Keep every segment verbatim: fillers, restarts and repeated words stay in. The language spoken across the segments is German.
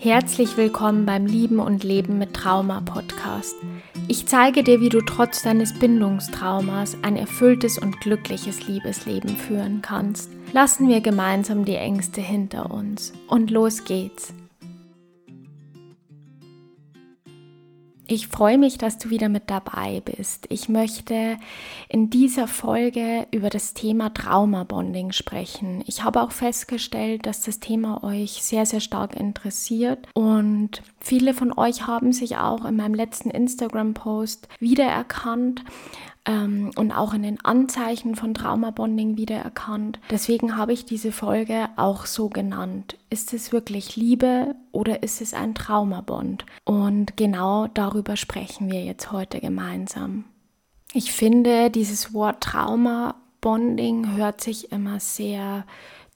Herzlich willkommen beim Lieben und Leben mit Trauma-Podcast. Ich zeige dir, wie du trotz deines Bindungstraumas ein erfülltes und glückliches Liebesleben führen kannst. Lassen wir gemeinsam die Ängste hinter uns. Und los geht's! Ich freue mich, dass du wieder mit dabei bist. Ich möchte in dieser Folge über das Thema Trauma-Bonding sprechen. Ich habe auch festgestellt, dass das Thema euch sehr, sehr stark interessiert. Und viele von euch haben sich auch in meinem letzten Instagram-Post wiedererkannt ähm, und auch in den Anzeichen von Trauma-Bonding wiedererkannt. Deswegen habe ich diese Folge auch so genannt. Ist es wirklich Liebe oder ist es ein Traumabond? Und genau darüber sprechen wir jetzt heute gemeinsam. Ich finde, dieses Wort Traumabonding hört sich immer sehr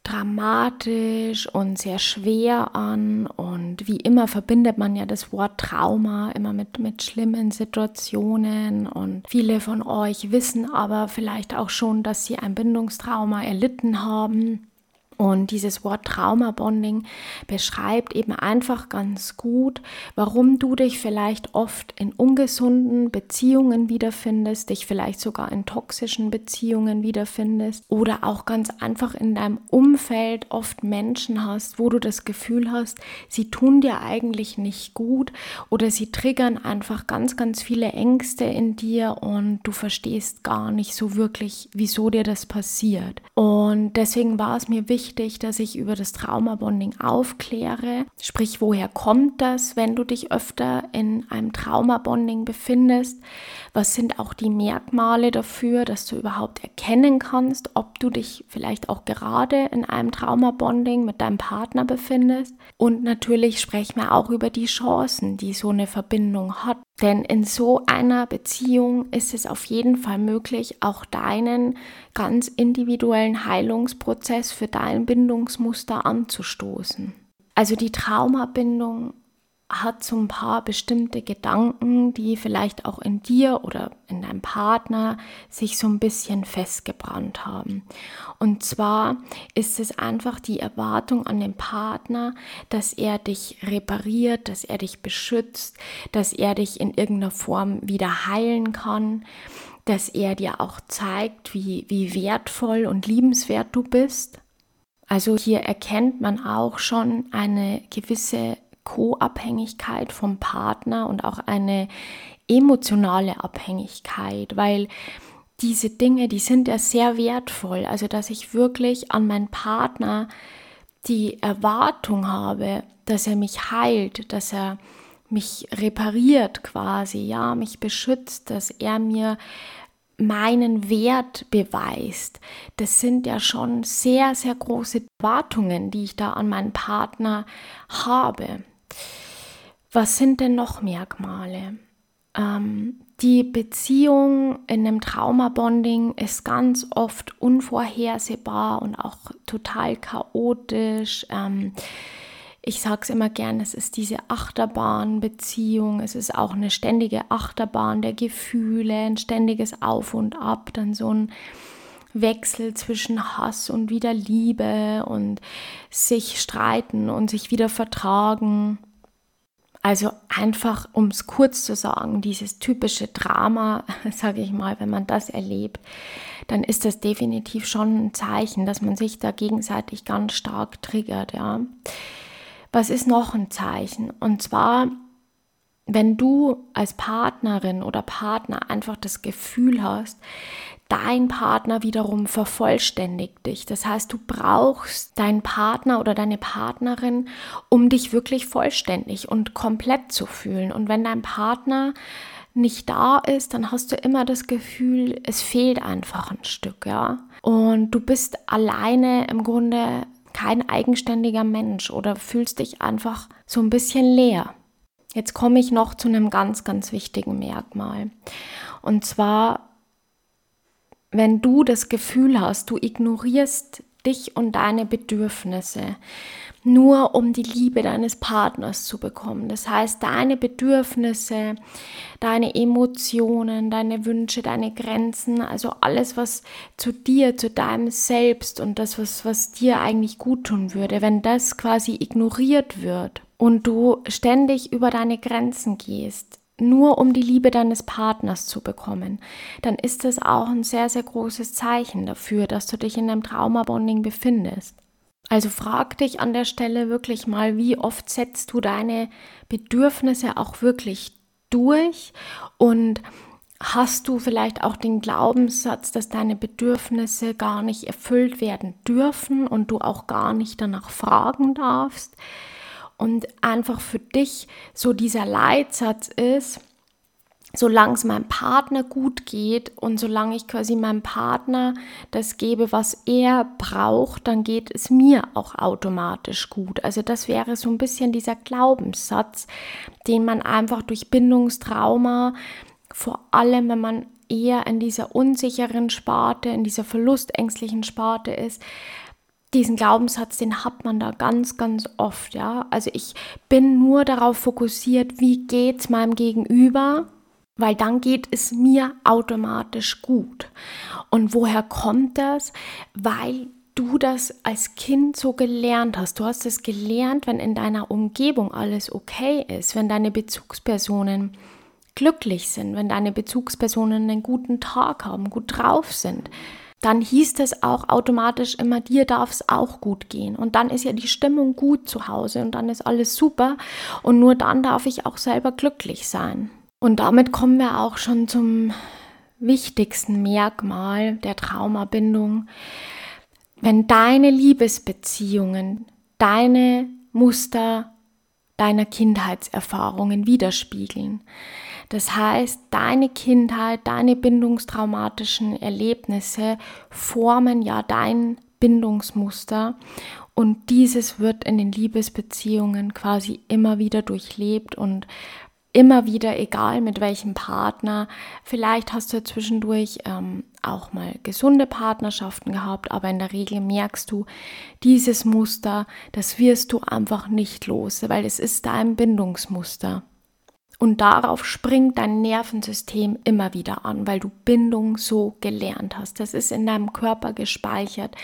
dramatisch und sehr schwer an, und wie immer verbindet man ja das Wort Trauma immer mit, mit schlimmen Situationen, und viele von euch wissen aber vielleicht auch schon, dass sie ein Bindungstrauma erlitten haben. Und dieses Wort Trauma-Bonding beschreibt eben einfach ganz gut, warum du dich vielleicht oft in ungesunden Beziehungen wiederfindest, dich vielleicht sogar in toxischen Beziehungen wiederfindest oder auch ganz einfach in deinem Umfeld oft Menschen hast, wo du das Gefühl hast, sie tun dir eigentlich nicht gut oder sie triggern einfach ganz, ganz viele Ängste in dir und du verstehst gar nicht so wirklich, wieso dir das passiert. Und deswegen war es mir wichtig, dass ich über das Trauma-Bonding aufkläre, sprich, woher kommt das, wenn du dich öfter in einem Trauma-Bonding befindest, was sind auch die Merkmale dafür, dass du überhaupt erkennen kannst, ob du dich vielleicht auch gerade in einem Trauma-Bonding mit deinem Partner befindest, und natürlich sprechen wir auch über die Chancen, die so eine Verbindung hat, denn in so einer Beziehung ist es auf jeden Fall möglich, auch deinen ganz individuellen Heilungsprozess für dein Bindungsmuster anzustoßen. Also die Traumabindung hat so ein paar bestimmte Gedanken, die vielleicht auch in dir oder in deinem Partner sich so ein bisschen festgebrannt haben. Und zwar ist es einfach die Erwartung an den Partner, dass er dich repariert, dass er dich beschützt, dass er dich in irgendeiner Form wieder heilen kann, dass er dir auch zeigt, wie, wie wertvoll und liebenswert du bist. Also hier erkennt man auch schon eine gewisse Co-Abhängigkeit vom Partner und auch eine emotionale Abhängigkeit, weil diese Dinge, die sind ja sehr wertvoll. Also dass ich wirklich an meinen Partner die Erwartung habe, dass er mich heilt, dass er mich repariert quasi, ja, mich beschützt, dass er mir meinen Wert beweist. Das sind ja schon sehr, sehr große Erwartungen, die ich da an meinen Partner habe. Was sind denn noch Merkmale? Ähm, die Beziehung in einem Trauma-Bonding ist ganz oft unvorhersehbar und auch total chaotisch. Ähm, Ich sage es immer gern, es ist diese Achterbahnbeziehung, es ist auch eine ständige Achterbahn der Gefühle, ein ständiges Auf und Ab, dann so ein Wechsel zwischen Hass und wieder Liebe und sich streiten und sich wieder vertragen. Also einfach, um es kurz zu sagen, dieses typische Drama, sage ich mal, wenn man das erlebt, dann ist das definitiv schon ein Zeichen, dass man sich da gegenseitig ganz stark triggert, ja. Was ist noch ein Zeichen? Und zwar, wenn du als Partnerin oder Partner einfach das Gefühl hast, dein Partner wiederum vervollständigt dich. Das heißt, du brauchst deinen Partner oder deine Partnerin, um dich wirklich vollständig und komplett zu fühlen. Und wenn dein Partner nicht da ist, dann hast du immer das Gefühl, es fehlt einfach ein Stück, ja. Und du bist alleine im Grunde kein eigenständiger Mensch oder fühlst dich einfach so ein bisschen leer. Jetzt komme ich noch zu einem ganz, ganz wichtigen Merkmal. Und zwar, wenn du das Gefühl hast, du ignorierst dich und deine Bedürfnisse, nur um die Liebe deines Partners zu bekommen. Das heißt, deine Bedürfnisse, deine Emotionen, deine Wünsche, deine Grenzen, also alles, was zu dir, zu deinem Selbst und das, was, was dir eigentlich gut tun würde, wenn das quasi ignoriert wird und du ständig über deine Grenzen gehst, nur um die Liebe deines Partners zu bekommen, dann ist das auch ein sehr, sehr großes Zeichen dafür, dass du dich in einem Trauma-Bonding befindest. Also frag dich an der Stelle wirklich mal, wie oft setzt du deine Bedürfnisse auch wirklich durch und hast du vielleicht auch den Glaubenssatz, dass deine Bedürfnisse gar nicht erfüllt werden dürfen und du auch gar nicht danach fragen darfst? Und einfach für dich so dieser Leitsatz ist, solange es meinem Partner gut geht und solange ich quasi meinem Partner das gebe, was er braucht, dann geht es mir auch automatisch gut. Also das wäre so ein bisschen dieser Glaubenssatz, den man einfach durch Bindungstrauma, vor allem wenn man eher in dieser unsicheren Sparte, in dieser verlustängstlichen Sparte ist, diesen Glaubenssatz, den hat man da ganz, ganz oft, ja. Also ich bin nur darauf fokussiert, wie geht's meinem Gegenüber, weil dann geht es mir automatisch gut. Und woher kommt das? Weil du das als Kind so gelernt hast. Du hast es gelernt, wenn in deiner Umgebung alles okay ist, wenn deine Bezugspersonen glücklich sind, wenn deine Bezugspersonen einen guten Tag haben, gut drauf sind. Dann hieß das auch automatisch immer, dir darf es auch gut gehen. Und dann ist ja die Stimmung gut zu Hause und dann ist alles super und nur dann darf ich auch selber glücklich sein. Und damit kommen wir auch schon zum wichtigsten Merkmal der Traumabindung. Wenn deine Liebesbeziehungen, deine Muster deiner Kindheitserfahrungen widerspiegeln, das heißt, deine Kindheit, deine bindungstraumatischen Erlebnisse formen ja dein Bindungsmuster und dieses wird in den Liebesbeziehungen quasi immer wieder durchlebt und immer wieder, egal mit welchem Partner. Vielleicht hast du ja zwischendurch ähm, auch mal gesunde Partnerschaften gehabt, aber in der Regel merkst du, dieses Muster, das wirst du einfach nicht los, weil es ist dein Bindungsmuster. Und darauf springt dein Nervensystem immer wieder an, weil du Bindung so gelernt hast. Das ist in deinem Körper gespeichert,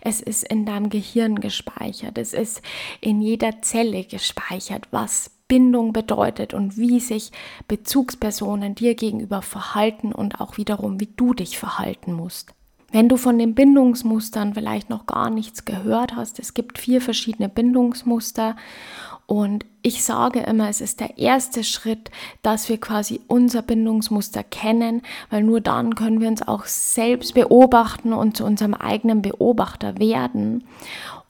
es ist in deinem Gehirn gespeichert, es ist in jeder Zelle gespeichert, was Bindung bedeutet und wie sich Bezugspersonen dir gegenüber verhalten und auch wiederum, wie du dich verhalten musst. Wenn du von den Bindungsmustern vielleicht noch gar nichts gehört hast, es gibt vier verschiedene Bindungsmuster. Und ich sage immer, es ist der erste Schritt, dass wir quasi unser Bindungsmuster kennen, weil nur dann können wir uns auch selbst beobachten und zu unserem eigenen Beobachter werden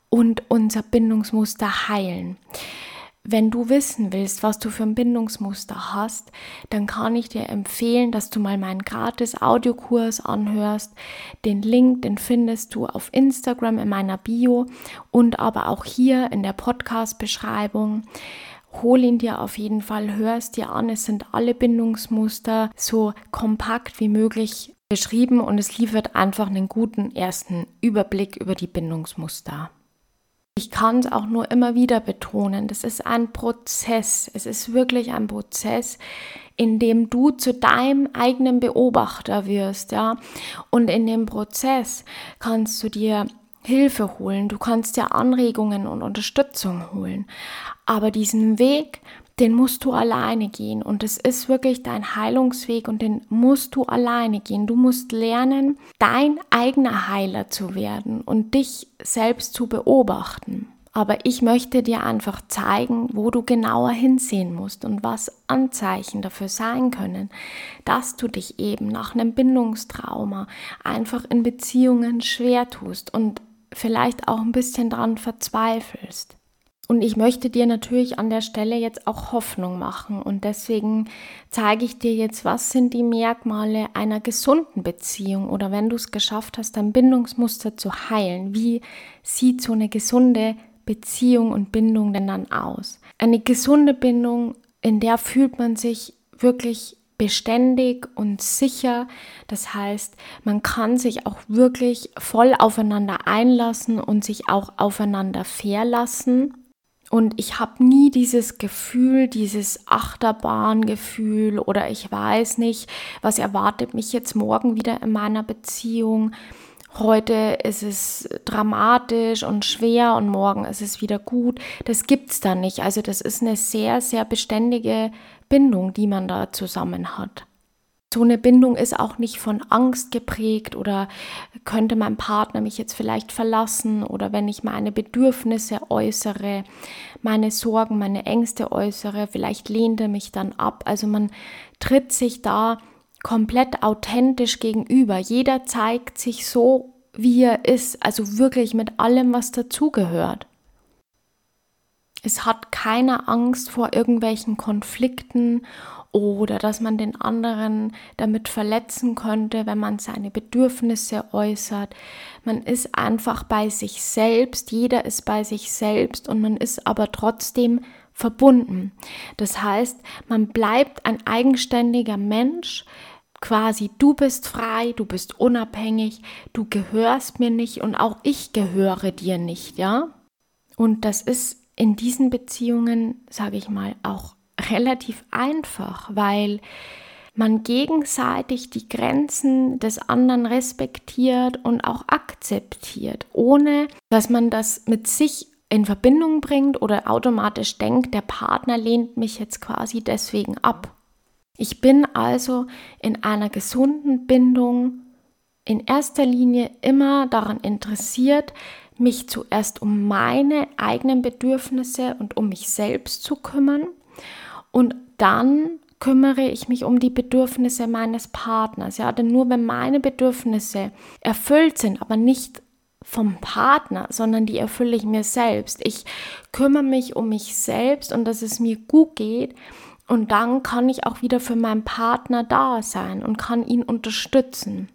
und unser Bindungsmuster heilen. Wenn du wissen willst, was du für ein Bindungsmuster hast, dann kann ich dir empfehlen, dass du mal meinen Gratis-Audiokurs anhörst. Den Link, den findest du auf Instagram in meiner Bio und aber auch hier in der Podcast-Beschreibung. Hol ihn dir auf jeden Fall, hör es dir an. Es sind alle Bindungsmuster so kompakt wie möglich beschrieben und es liefert einfach einen guten ersten Überblick über die Bindungsmuster. Ich kann es auch nur immer wieder betonen, das ist ein Prozess, es ist wirklich ein Prozess, in dem du zu deinem eigenen Beobachter wirst, ja. Und in dem Prozess kannst du dir Hilfe holen, du kannst dir Anregungen und Unterstützung holen, aber diesen Weg, den musst du alleine gehen und es ist wirklich dein Heilungsweg und den musst du alleine gehen. Du musst lernen, dein eigener Heiler zu werden und dich selbst zu beobachten. Aber ich möchte dir einfach zeigen, wo du genauer hinsehen musst und was Anzeichen dafür sein können, dass du dich eben nach einem Bindungstrauma einfach in Beziehungen schwer tust und vielleicht auch ein bisschen daran verzweifelst. Und ich möchte dir natürlich an der Stelle jetzt auch Hoffnung machen und deswegen zeige ich dir jetzt, was sind die Merkmale einer gesunden Beziehung oder wenn du es geschafft hast, dein Bindungsmuster zu heilen, wie sieht so eine gesunde Beziehung und Bindung denn dann aus? Eine gesunde Bindung, in der fühlt man sich wirklich beständig und sicher. Das heißt, man kann sich auch wirklich voll aufeinander einlassen und sich auch aufeinander verlassen. Und ich habe nie dieses Gefühl, dieses Achterbahngefühl oder ich weiß nicht, was erwartet mich jetzt morgen wieder in meiner Beziehung heute ist es dramatisch und schwer und morgen ist es wieder gut. Das gibt es da nicht. Also das ist eine sehr, sehr beständige Bindung, die man da zusammen hat. So eine Bindung ist auch nicht von Angst geprägt oder könnte mein Partner mich jetzt vielleicht verlassen oder wenn ich meine Bedürfnisse äußere, meine Sorgen, meine Ängste äußere, vielleicht lehnt er mich dann ab. Also man tritt sich da komplett authentisch gegenüber. Jeder zeigt sich so, wie er ist, also wirklich mit allem, was dazugehört. Es hat keiner Angst vor irgendwelchen Konflikten oder dass man den anderen damit verletzen könnte, wenn man seine Bedürfnisse äußert. Man ist einfach bei sich selbst, jeder ist bei sich selbst und man ist aber trotzdem verbunden. Das heißt, man bleibt ein eigenständiger Mensch, quasi du bist frei, du bist unabhängig, du gehörst mir nicht und auch ich gehöre dir nicht, ja? Und das ist in diesen Beziehungen, sage ich mal, auch relativ einfach, weil man gegenseitig die Grenzen des anderen respektiert und auch akzeptiert, ohne dass man das mit sich in Verbindung bringt oder automatisch denkt, der Partner lehnt mich jetzt quasi deswegen ab. Ich bin also in einer gesunden Bindung in erster Linie immer daran interessiert, mich zuerst um meine eigenen Bedürfnisse und um mich selbst zu kümmern und dann kümmere ich mich um die Bedürfnisse meines Partners. Ja, denn nur wenn meine Bedürfnisse erfüllt sind, aber nicht vom Partner, sondern die erfülle ich mir selbst. Ich kümmere mich um mich selbst und dass es mir gut geht und dann kann ich auch wieder für meinen Partner da sein und kann ihn unterstützen.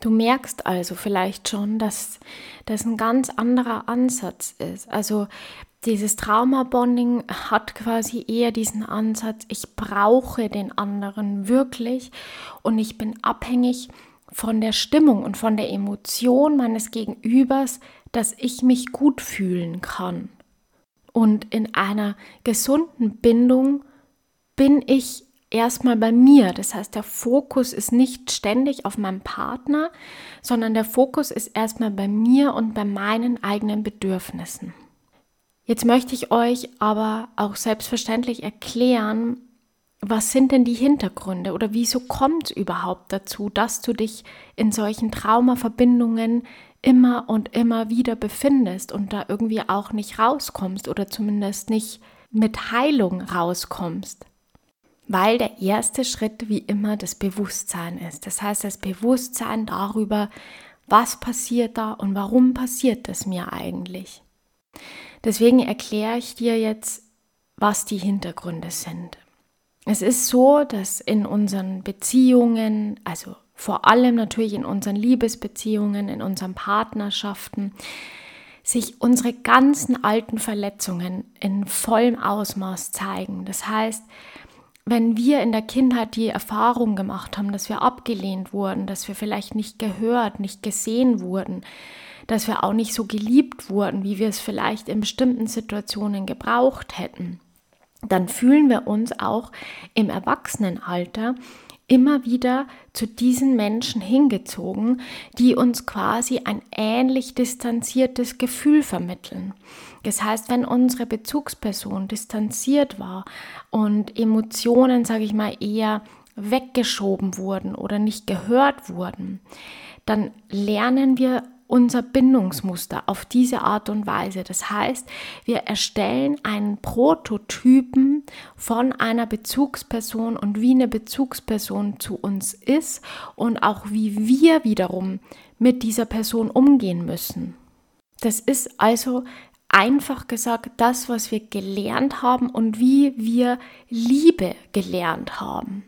Du merkst also vielleicht schon, dass das ein ganz anderer Ansatz ist. Also dieses Trauma-Bonding hat quasi eher diesen Ansatz, ich brauche den anderen wirklich und ich bin abhängig von der Stimmung und von der Emotion meines Gegenübers, dass ich mich gut fühlen kann. Und in einer gesunden Bindung bin ich erstmal bei mir, das heißt, der Fokus ist nicht ständig auf meinem Partner, sondern der Fokus ist erstmal bei mir und bei meinen eigenen Bedürfnissen. Jetzt möchte ich euch aber auch selbstverständlich erklären, was sind denn die Hintergründe oder wieso kommt es überhaupt dazu, dass du dich in solchen Traumaverbindungen immer und immer wieder befindest und da irgendwie auch nicht rauskommst oder zumindest nicht mit Heilung rauskommst. Weil der erste Schritt wie immer das Bewusstsein ist. Das heißt, das Bewusstsein darüber, was passiert da und warum passiert das mir eigentlich. Deswegen erkläre ich dir jetzt, was die Hintergründe sind. Es ist so, dass in unseren Beziehungen, also vor allem natürlich in unseren Liebesbeziehungen, in unseren Partnerschaften, sich unsere ganzen alten Verletzungen in vollem Ausmaß zeigen. Das heißt, wenn wir in der Kindheit die Erfahrung gemacht haben, dass wir abgelehnt wurden, dass wir vielleicht nicht gehört, nicht gesehen wurden, dass wir auch nicht so geliebt wurden, wie wir es vielleicht in bestimmten Situationen gebraucht hätten, dann fühlen wir uns auch im Erwachsenenalter immer wieder zu diesen Menschen hingezogen, die uns quasi ein ähnlich distanziertes Gefühl vermitteln. Das heißt, wenn unsere Bezugsperson distanziert war und Emotionen, sage ich mal, eher weggeschoben wurden oder nicht gehört wurden, dann lernen wir unser Bindungsmuster auf diese Art und Weise. Das heißt, wir erstellen einen Prototypen von einer Bezugsperson und wie eine Bezugsperson zu uns ist und auch wie wir wiederum mit dieser Person umgehen müssen. Das ist also einfach gesagt das, was wir gelernt haben und wie wir Liebe gelernt haben.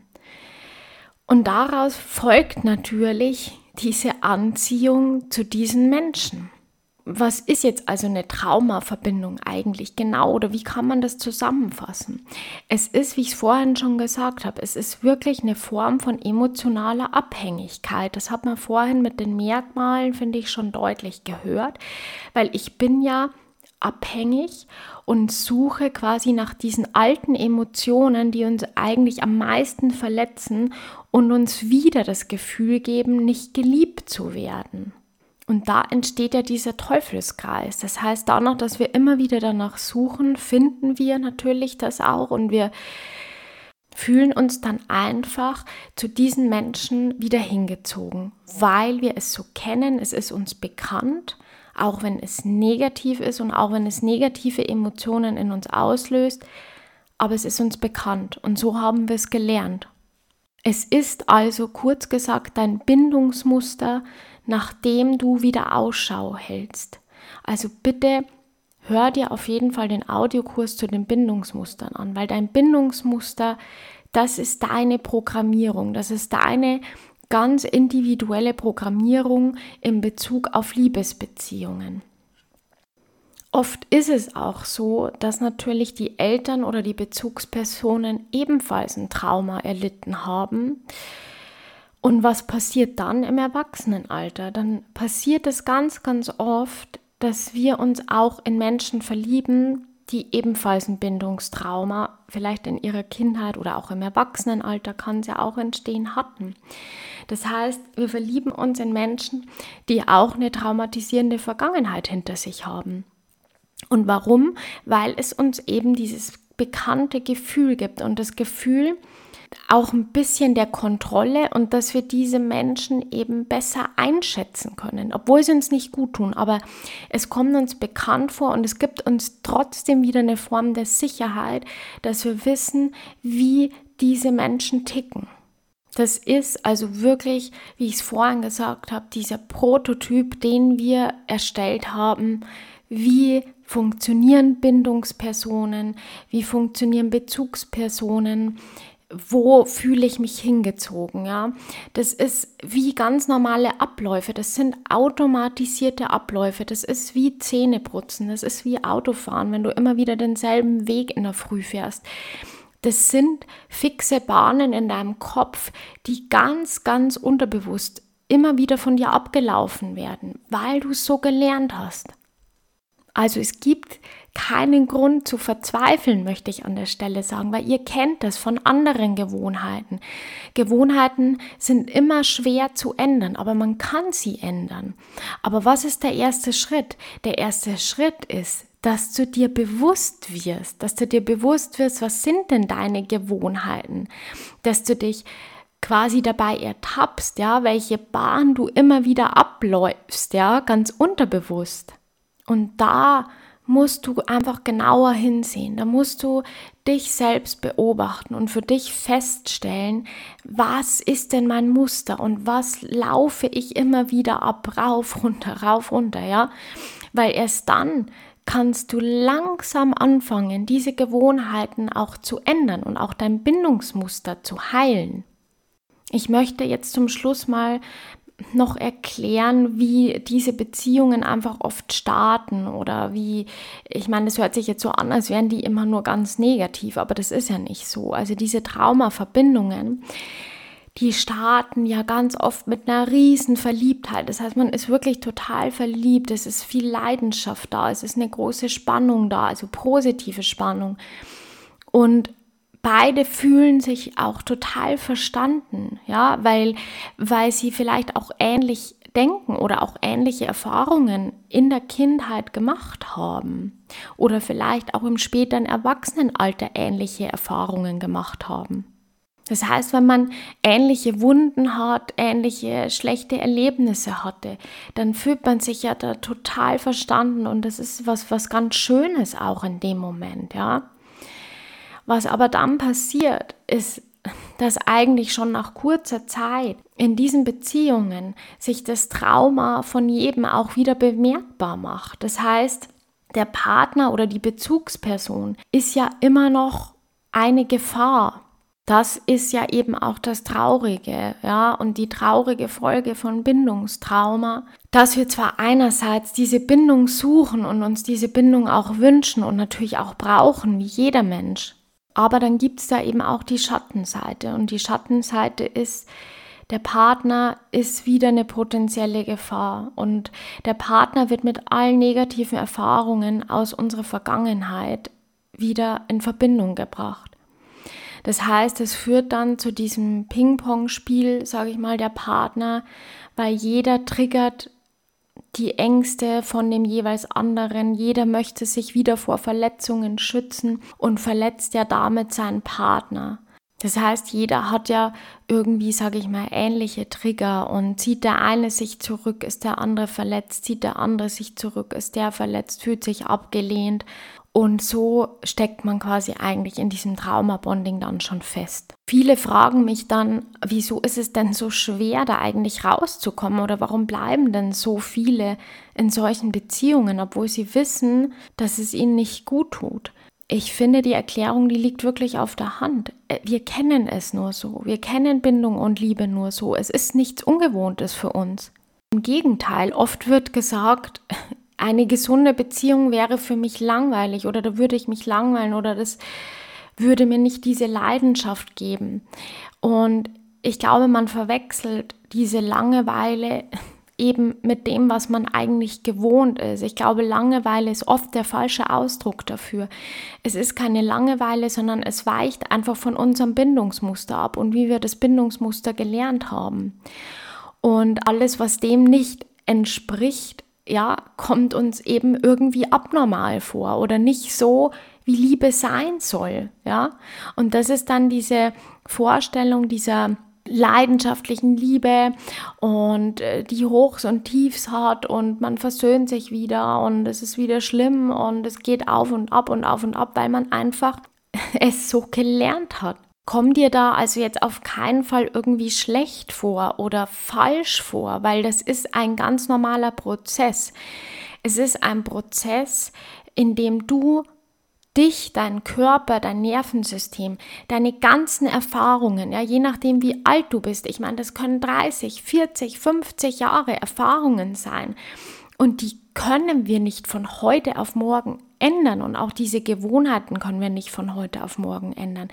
Und daraus folgt natürlich diese Anziehung zu diesen Menschen. Was ist jetzt also eine Traumaverbindung eigentlich genau oder wie kann man das zusammenfassen? Es ist, wie ich es vorhin schon gesagt habe, es ist wirklich eine Form von emotionaler Abhängigkeit. Das hat man vorhin mit den Merkmalen, finde ich, schon deutlich gehört, weil ich bin ja abhängig und suche quasi nach diesen alten Emotionen, die uns eigentlich am meisten verletzen und uns wieder das Gefühl geben, nicht geliebt zu werden. Und da entsteht ja dieser Teufelskreis. Das heißt, danach, dass wir immer wieder danach suchen, finden wir natürlich das auch und wir fühlen uns dann einfach zu diesen Menschen wieder hingezogen, weil wir es so kennen, es ist uns bekannt, auch wenn es negativ ist und auch wenn es negative Emotionen in uns auslöst, aber es ist uns bekannt und so haben wir es gelernt. Es ist also kurz gesagt dein Bindungsmuster, nach dem du wieder Ausschau hältst. Also bitte hör dir auf jeden Fall den Audiokurs zu den Bindungsmustern an, weil dein Bindungsmuster, das ist deine Programmierung, das ist deine ganz individuelle Programmierung in Bezug auf Liebesbeziehungen. Oft ist es auch so, dass natürlich die Eltern oder die Bezugspersonen ebenfalls ein Trauma erlitten haben. Und was passiert dann im Erwachsenenalter? Dann passiert es ganz, ganz oft, dass wir uns auch in Menschen verlieben, die ebenfalls ein Bindungstrauma vielleicht in ihrer Kindheit oder auch im Erwachsenenalter kann es ja auch entstehen hatten. Das heißt, wir verlieben uns in Menschen, die auch eine traumatisierende Vergangenheit hinter sich haben. Und warum? Weil es uns eben dieses bekannte Gefühl gibt und das Gefühl auch ein bisschen der Kontrolle und dass wir diese Menschen eben besser einschätzen können, obwohl sie uns nicht gut tun, aber es kommt uns bekannt vor und es gibt uns trotzdem wieder eine Form der Sicherheit, dass wir wissen, wie diese Menschen ticken. Das ist also wirklich, wie ich es vorhin gesagt habe, dieser Prototyp, den wir erstellt haben, wie funktionieren Bindungspersonen, wie funktionieren Bezugspersonen, wo fühle ich mich hingezogen, ja? Das ist wie ganz normale Abläufe, das sind automatisierte Abläufe, das ist wie Zähneputzen, das ist wie Autofahren, wenn du immer wieder denselben Weg in der Früh fährst. Das sind fixe Bahnen in deinem Kopf, die ganz, ganz unterbewusst immer wieder von dir abgelaufen werden, weil du es so gelernt hast. Also es gibt keinen Grund zu verzweifeln, möchte ich an der Stelle sagen, weil ihr kennt das von anderen Gewohnheiten. Gewohnheiten sind immer schwer zu ändern, aber man kann sie ändern. Aber was ist der erste Schritt? Der erste Schritt ist, dass du dir bewusst wirst, dass du dir bewusst wirst, was sind denn deine Gewohnheiten, dass du dich quasi dabei ertappst, ja, welche Bahn du immer wieder abläufst, ja, ganz unterbewusst. Und da musst du einfach genauer hinsehen, da musst du dich selbst beobachten und für dich feststellen, was ist denn mein Muster und was laufe ich immer wieder ab, rauf, runter, rauf, runter, ja? Weil erst dann kannst du langsam anfangen, diese Gewohnheiten auch zu ändern und auch dein Bindungsmuster zu heilen. Ich möchte jetzt zum Schluss mal noch erklären, wie diese Beziehungen einfach oft starten oder wie, ich meine, das hört sich jetzt so an, als wären die immer nur ganz negativ, aber das ist ja nicht so. Also diese Traumaverbindungen, die starten ja ganz oft mit einer riesen Verliebtheit. Das heißt, man ist wirklich total verliebt, es ist viel Leidenschaft da, es ist eine große Spannung da, also positive Spannung. Und beide fühlen sich auch total verstanden, ja, weil, weil sie vielleicht auch ähnlich denken oder auch ähnliche Erfahrungen in der Kindheit gemacht haben oder vielleicht auch im späteren Erwachsenenalter ähnliche Erfahrungen gemacht haben. Das heißt, wenn man ähnliche Wunden hat, ähnliche schlechte Erlebnisse hatte, dann fühlt man sich ja da total verstanden und das ist was, was ganz Schönes auch in dem Moment, ja. Was aber dann passiert, ist, dass eigentlich schon nach kurzer Zeit in diesen Beziehungen sich das Trauma von jedem auch wieder bemerkbar macht. Das heißt, der Partner oder die Bezugsperson ist ja immer noch eine Gefahr. Das ist ja eben auch das Traurige, ja, und die traurige Folge von Bindungstrauma, dass wir zwar einerseits diese Bindung suchen und uns diese Bindung auch wünschen und natürlich auch brauchen, wie jeder Mensch, aber dann gibt es da eben auch die Schattenseite und die Schattenseite ist der Partner ist wieder eine potenzielle Gefahr und der Partner wird mit allen negativen Erfahrungen aus unserer Vergangenheit wieder in Verbindung gebracht. Das heißt, es führt dann zu diesem Ping-Pong-Spiel, sage ich mal, der Partner, weil jeder triggert die Ängste von dem jeweils anderen. Jeder möchte sich wieder vor Verletzungen schützen und verletzt ja damit seinen Partner. Das heißt, jeder hat ja irgendwie, sage ich mal, ähnliche Trigger und zieht der eine sich zurück, ist der andere verletzt, zieht der andere sich zurück, ist der verletzt, fühlt sich abgelehnt. Und so steckt man quasi eigentlich in diesem Trauma-Bonding dann schon fest. Viele fragen mich dann, wieso ist es denn so schwer, da eigentlich rauszukommen oder warum bleiben denn so viele in solchen Beziehungen, obwohl sie wissen, dass es ihnen nicht gut tut. Ich finde, die Erklärung, die liegt wirklich auf der Hand. Wir kennen es nur so, wir kennen Bindung und Liebe nur so. Es ist nichts Ungewohntes für uns. Im Gegenteil, oft wird gesagt, eine gesunde Beziehung wäre für mich langweilig oder da würde ich mich langweilen oder das würde mir nicht diese Leidenschaft geben. Und ich glaube, man verwechselt diese Langeweile eben mit dem, was man eigentlich gewohnt ist. Ich glaube, Langeweile ist oft der falsche Ausdruck dafür. Es ist keine Langeweile, sondern es weicht einfach von unserem Bindungsmuster ab und wie wir das Bindungsmuster gelernt haben. Und alles, was dem nicht entspricht, ja, kommt uns eben irgendwie abnormal vor oder nicht so, wie Liebe sein soll, ja. Und das ist dann diese Vorstellung dieser leidenschaftlichen Liebe und die Hochs und Tiefs hat und man versöhnt sich wieder und es ist wieder schlimm und es geht auf und ab und auf und ab, weil man einfach es so gelernt hat. Komm dir da also jetzt auf keinen Fall irgendwie schlecht vor oder falsch vor, weil das ist ein ganz normaler Prozess. Es ist ein Prozess, in dem du dich, dein Körper, dein Nervensystem, deine ganzen Erfahrungen, ja, je nachdem wie alt du bist, ich meine, das können dreißig, vierzig, fünfzig Jahre Erfahrungen sein und die können wir nicht von heute auf morgen ändern und auch diese Gewohnheiten können wir nicht von heute auf morgen ändern.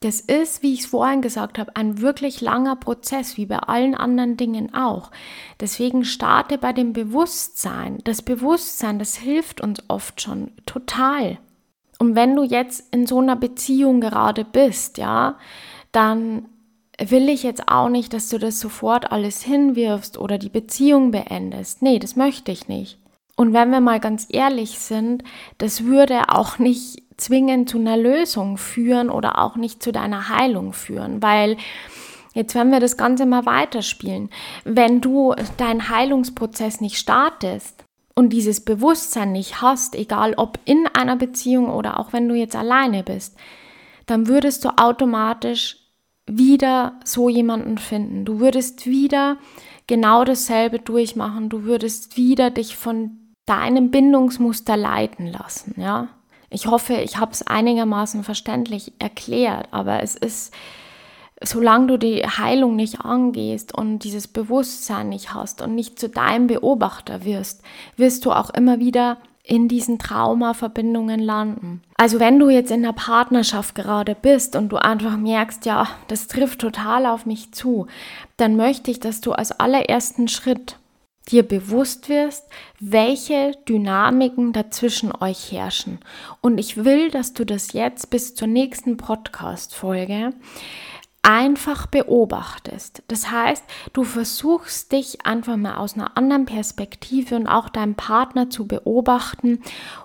Das ist, wie ich es vorhin gesagt habe, ein wirklich langer Prozess, wie bei allen anderen Dingen auch. Deswegen starte bei dem Bewusstsein. Das Bewusstsein, das hilft uns oft schon total. Und wenn du jetzt in so einer Beziehung gerade bist, ja, dann will ich jetzt auch nicht, dass du das sofort alles hinwirfst oder die Beziehung beendest. Nee, das möchte ich nicht. Und wenn wir mal ganz ehrlich sind, das würde auch nicht zwingend zu einer Lösung führen oder auch nicht zu deiner Heilung führen, weil jetzt werden wir das Ganze mal weiterspielen. Wenn du deinen Heilungsprozess nicht startest und dieses Bewusstsein nicht hast, egal ob in einer Beziehung oder auch wenn du jetzt alleine bist, dann würdest du automatisch wieder so jemanden finden. Du würdest wieder genau dasselbe durchmachen. Du würdest wieder dich von deinem Bindungsmuster leiten lassen, ja. Ich hoffe, ich habe es einigermaßen verständlich erklärt, aber es ist, solange du die Heilung nicht angehst und dieses Bewusstsein nicht hast und nicht zu deinem Beobachter wirst, wirst du auch immer wieder in diesen Trauma-Verbindungen landen. Also wenn du jetzt in einer Partnerschaft gerade bist und du einfach merkst, ja, das trifft total auf mich zu, dann möchte ich, dass du als allerersten Schritt dir bewusst wirst, welche Dynamiken dazwischen euch herrschen. Und ich will, dass du das jetzt bis zur nächsten Podcast-Folge einfach beobachtest. Das heißt, du versuchst dich einfach mal aus einer anderen Perspektive und auch deinem Partner zu beobachten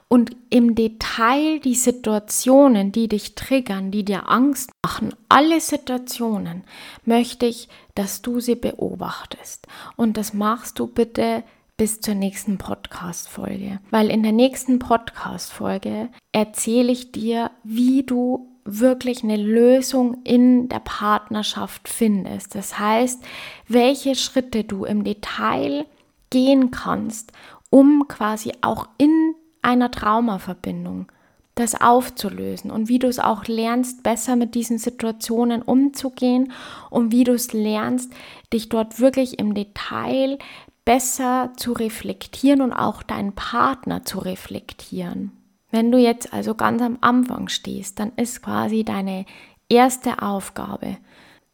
und im Detail die Situationen, die dich triggern, die dir Angst machen, alle Situationen möchte ich, dass du sie beobachtest. Und das machst du bitte bis zur nächsten Podcast-Folge, weil in der nächsten Podcast-Folge erzähle ich dir, wie du wirklich eine Lösung in der Partnerschaft findest. Das heißt, welche Schritte du im Detail gehen kannst, um quasi auch in einer Traumaverbindung das aufzulösen und wie du es auch lernst, besser mit diesen Situationen umzugehen und wie du es lernst, dich dort wirklich im Detail besser zu reflektieren und auch deinen Partner zu reflektieren. Wenn du jetzt also ganz am Anfang stehst, dann ist quasi deine erste Aufgabe,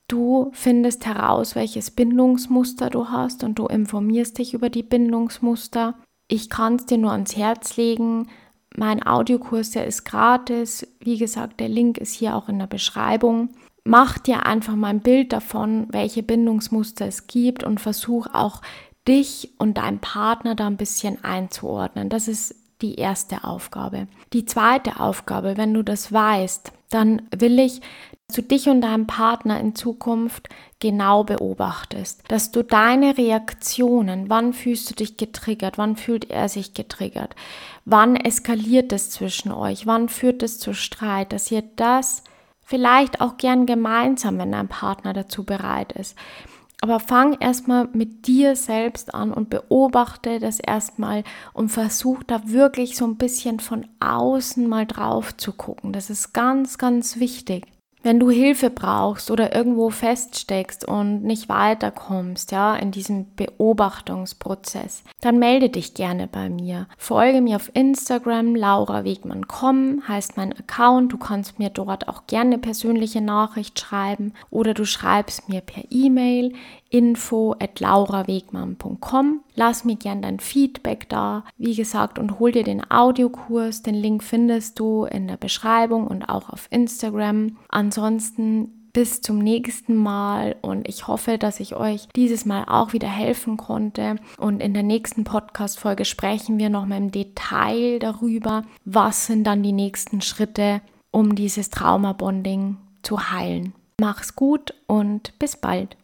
Du findest heraus, welches Bindungsmuster du hast und du informierst dich über die Bindungsmuster. Ich kann es dir nur ans Herz legen. Mein Audiokurs, der ist gratis. Wie gesagt, der Link ist hier auch in der Beschreibung. Mach dir einfach mal ein Bild davon, welche Bindungsmuster es gibt und versuch auch dich und deinen Partner da ein bisschen einzuordnen. Das ist die erste Aufgabe. Die zweite Aufgabe, wenn du das weißt, dann will ich, dass du dich und deinen Partner in Zukunft genau beobachtest, dass du deine Reaktionen, wann fühlst du dich getriggert, wann fühlt er sich getriggert, wann eskaliert es zwischen euch, wann führt es zu Streit, dass ihr das vielleicht auch gern gemeinsam, wenn dein Partner dazu bereit ist. Aber fang erstmal mit dir selbst an und beobachte das erstmal und versuch da wirklich so ein bisschen von außen mal drauf zu gucken. Das ist ganz, ganz wichtig. Wenn du Hilfe brauchst oder irgendwo feststeckst und nicht weiterkommst, ja, in diesem Beobachtungsprozess, dann melde dich gerne bei mir. Folge mir auf Instagram, laurawegmann punkt com heißt mein Account. Du kannst mir dort auch gerne persönliche Nachricht schreiben oder du schreibst mir per E-Mail info at laurawegmann punkt com. Lass mir gerne dein Feedback da, wie gesagt, und hol dir den Audiokurs. Den Link findest du in der Beschreibung und auch auf Instagram. Ansonsten bis zum nächsten Mal und ich hoffe, dass ich euch dieses Mal auch wieder helfen konnte. Und in der nächsten Podcast-Folge sprechen wir nochmal im Detail darüber, was sind dann die nächsten Schritte, um dieses Trauma-Bonding zu heilen. Mach's gut und bis bald.